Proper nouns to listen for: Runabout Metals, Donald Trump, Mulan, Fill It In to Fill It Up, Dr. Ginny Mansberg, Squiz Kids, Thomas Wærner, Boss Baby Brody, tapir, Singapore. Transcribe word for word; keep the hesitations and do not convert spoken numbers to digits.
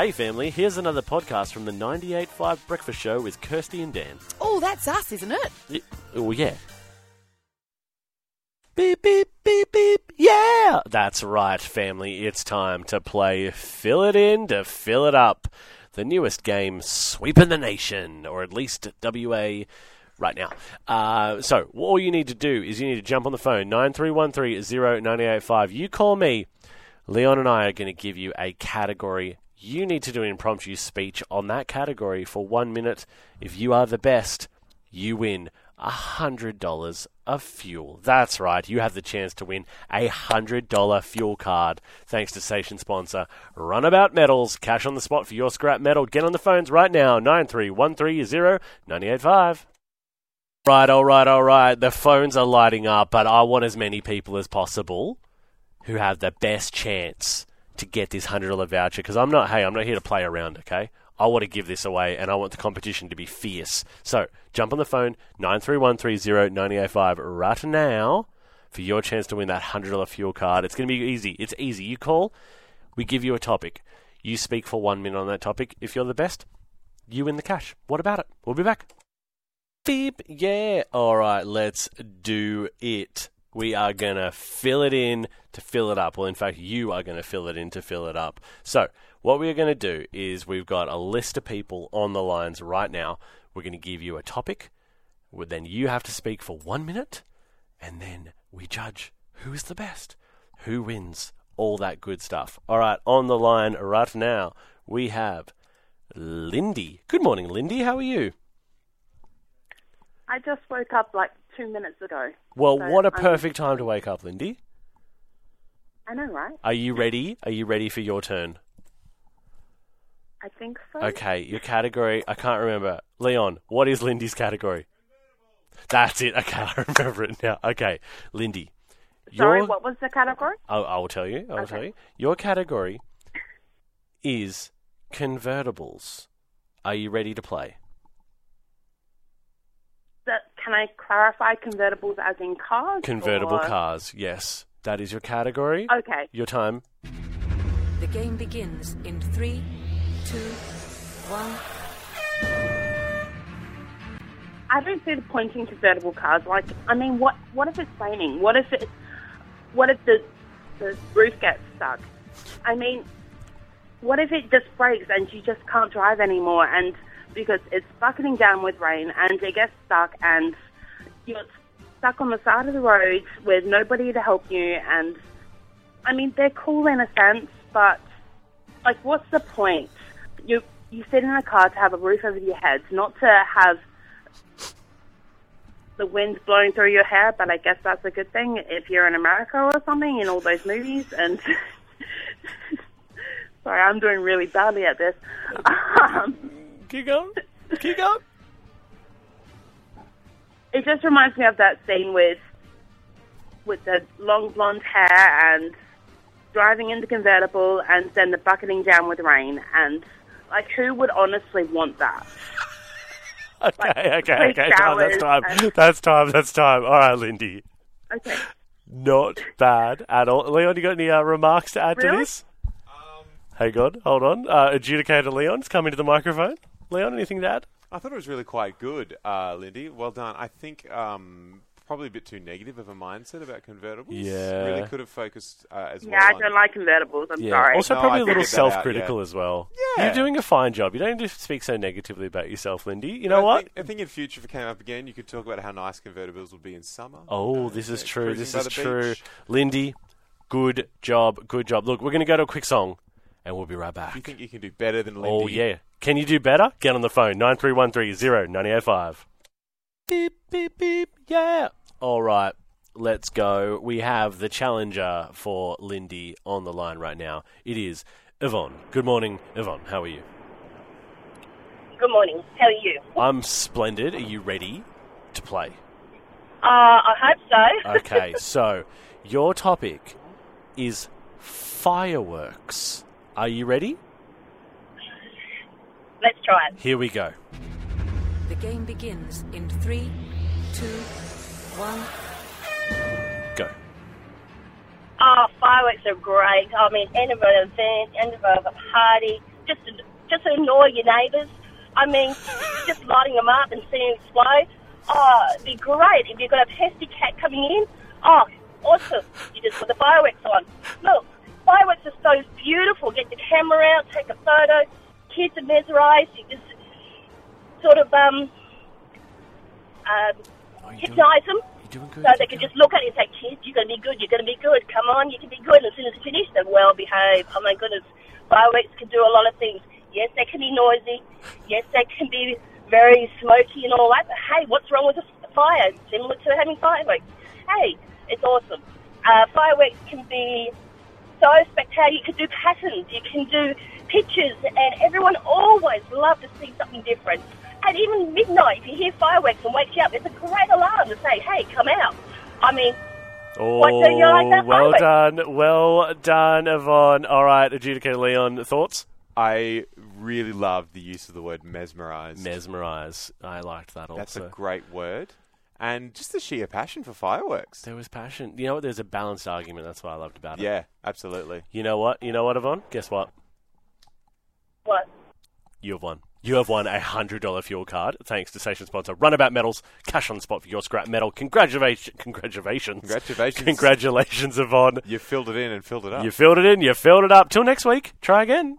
Hey family, here's another podcast from the ninety-eight point five Breakfast Show with Kirsty and Dan. Oh, that's us, isn't it? it oh, yeah. Beep, beep, beep, beep, yeah! That's right, family, it's time to play Fill It In to Fill It Up, the newest game sweeping the nation, or at least W A right now. Uh, so, all you need to do is you need to jump on the phone, nine three one three zero nine eight eight five. You call me. Leon and I are going to give you a category. You need to do an impromptu speech on that category for one minute. If you are the best, you win one hundred dollars of fuel. That's right. You have the chance to win a one hundred dollars fuel card thanks to station sponsor Runabout Metals. Cash on the spot for your scrap metal. Get on the phones right now. nine three one three zero nine eight five. Right, all right, all right. The phones are lighting up, but I want as many people as possible who have the best chance to get this one hundred dollars voucher, because I'm not, hey, I'm not here to play around, okay? I want to give this away, and I want the competition to be fierce. So, jump on the phone, nine three one three zero nine eight five right now for your chance to win that one hundred dollars fuel card. It's going to be easy. It's easy. You call, we give you a topic. You speak for one minute on that topic. If you're the best, you win the cash. What about it? We'll be back. Beep, yeah. All right, let's do it. We are going to fill it in to fill it up. Well, in fact, you are going to fill it in to fill it up. So, what we're going to do is we've got a list of people on the lines right now. We're going to give you a topic. Then you have to speak for one minute. And then we judge who is the best, who wins, all that good stuff. All right, on the line right now, we have Lindy. Good morning, Lindy. How are you? I just woke up like two minutes ago. Well, so what a perfect time to wake up, Lindy. I know, right? Are you ready? Are you ready for your turn? I think so. Okay, your category, I can't remember. Leon, what is Lindy's category? That's it. Okay, I remember it now. Okay, Lindy. Sorry, your... what was the category? I'll, I'll tell you. I'll okay. tell you. Your category is convertibles. Are you ready to play? Can I clarify convertibles as in cars? Convertible or... cars, yes. That is your category. Okay. Your time. The game begins in three, two, one. I don't see the point in convertible cars. Like, I mean, what what if it's raining? What if it? What if the the roof gets stuck? I mean, what if it just breaks and you just can't drive anymore and... because it's bucketing down with rain and it gets stuck and you're stuck on the side of the road with nobody to help you. And, I mean, they're cool in a sense, but, like, what's the point? You you sit in a car to have a roof over your head, not to have the wind blowing through your hair, but I guess that's a good thing if you're in America or something in all those movies. And sorry, I'm doing really badly at this. Um... Keep going. Keep going. It just reminds me of that scene with with the long blonde hair and driving in the convertible and then the bucketing down with rain. And, like, who would honestly want that? okay, like, okay, okay. Time, that's time. And... That's time. That's time. All right, Lindy. Okay. Not bad at all. Leon, you got any uh, remarks to add really? to this? Um... Hey, God, hold on. Uh, adjudicator Leon's coming to the microphone. Leon, anything to add? I thought it was really quite good, uh, Lindy. Well done. I think um, probably a bit too negative of a mindset about convertibles. Yeah. Really could have focused uh, as yeah, well. Yeah, I don't on... like convertibles. I'm yeah. sorry. Also, no, probably I a little self-critical out, yeah. as well. Yeah. You're doing a fine job. You don't need to speak so negatively about yourself, Lindy. You know I what? Think, I think in future, if it came up again, you could talk about how nice convertibles would be in summer. Oh, you know, this is true. This is true. Beach. Lindy, good job. Good job. Look, we're going to go to a quick song, and we'll be right back. You think you can do better than Lindy? Oh, yeah. Can you do better? Get on the phone, nine three one three zero nine eight five. Beep, beep, beep, yeah. All right, let's go. We have the challenger for Lindy on the line right now. It is Yvonne. Good morning, Yvonne. How are you? Good morning. How are you? I'm splendid. Are you ready to play? Uh, I hope so. Okay, so your topic is fireworks. Are you ready? Let's try it. Here we go. The game begins in three, two, one. Go. Oh, fireworks are great. I mean, end of an event, end of a party, just to, just to annoy your neighbours. I mean, just lighting them up and seeing them explode. Oh, it'd be great if you've got a pesky cat coming in. Oh, awesome. You just put the fireworks on. Look, fireworks are so beautiful. Get the camera out, take a photo. Kids are mesmerised. You just sort of um, um, oh, hypnotise them. Doing good, so they can just look at it and say, kids, you're going to be good, you're going to be good, come on, you can be good. And as soon as it's finished, they're well behaved. Oh my goodness, fireworks can do a lot of things. Yes, they can be noisy, yes, they can be very smoky and all that, but hey, what's wrong with a fire? Similar to having fireworks. Hey, it's awesome. Uh, fireworks can be so spectacular, you can do patterns, you can do pictures, and everyone always loves to see something different. And even midnight, if you hear fireworks and wakes you up, it's a great alarm to say, hey, come out. I mean, oh, why don't you like that well fireworks? done. Well done, Yvonne. All right, Adjudicator Leon, thoughts? I really love the use of the word mesmerise. Mesmerise. I liked that also. That's a great word. And just the sheer passion for fireworks. There was passion. You know what? There's a balanced argument. That's what I loved about it. Yeah, absolutely. You know what? You know what, Yvonne? Guess what? What? You've won. You have won a one hundred dollars fuel card, thanks to station sponsor Runabout Metals. Cash on the spot for your scrap metal. Congratulations. Congratulations. Congratulations. Congratulations, Yvonne. You filled it in and filled it up. You filled it in. You filled it up. Till next week. Try again.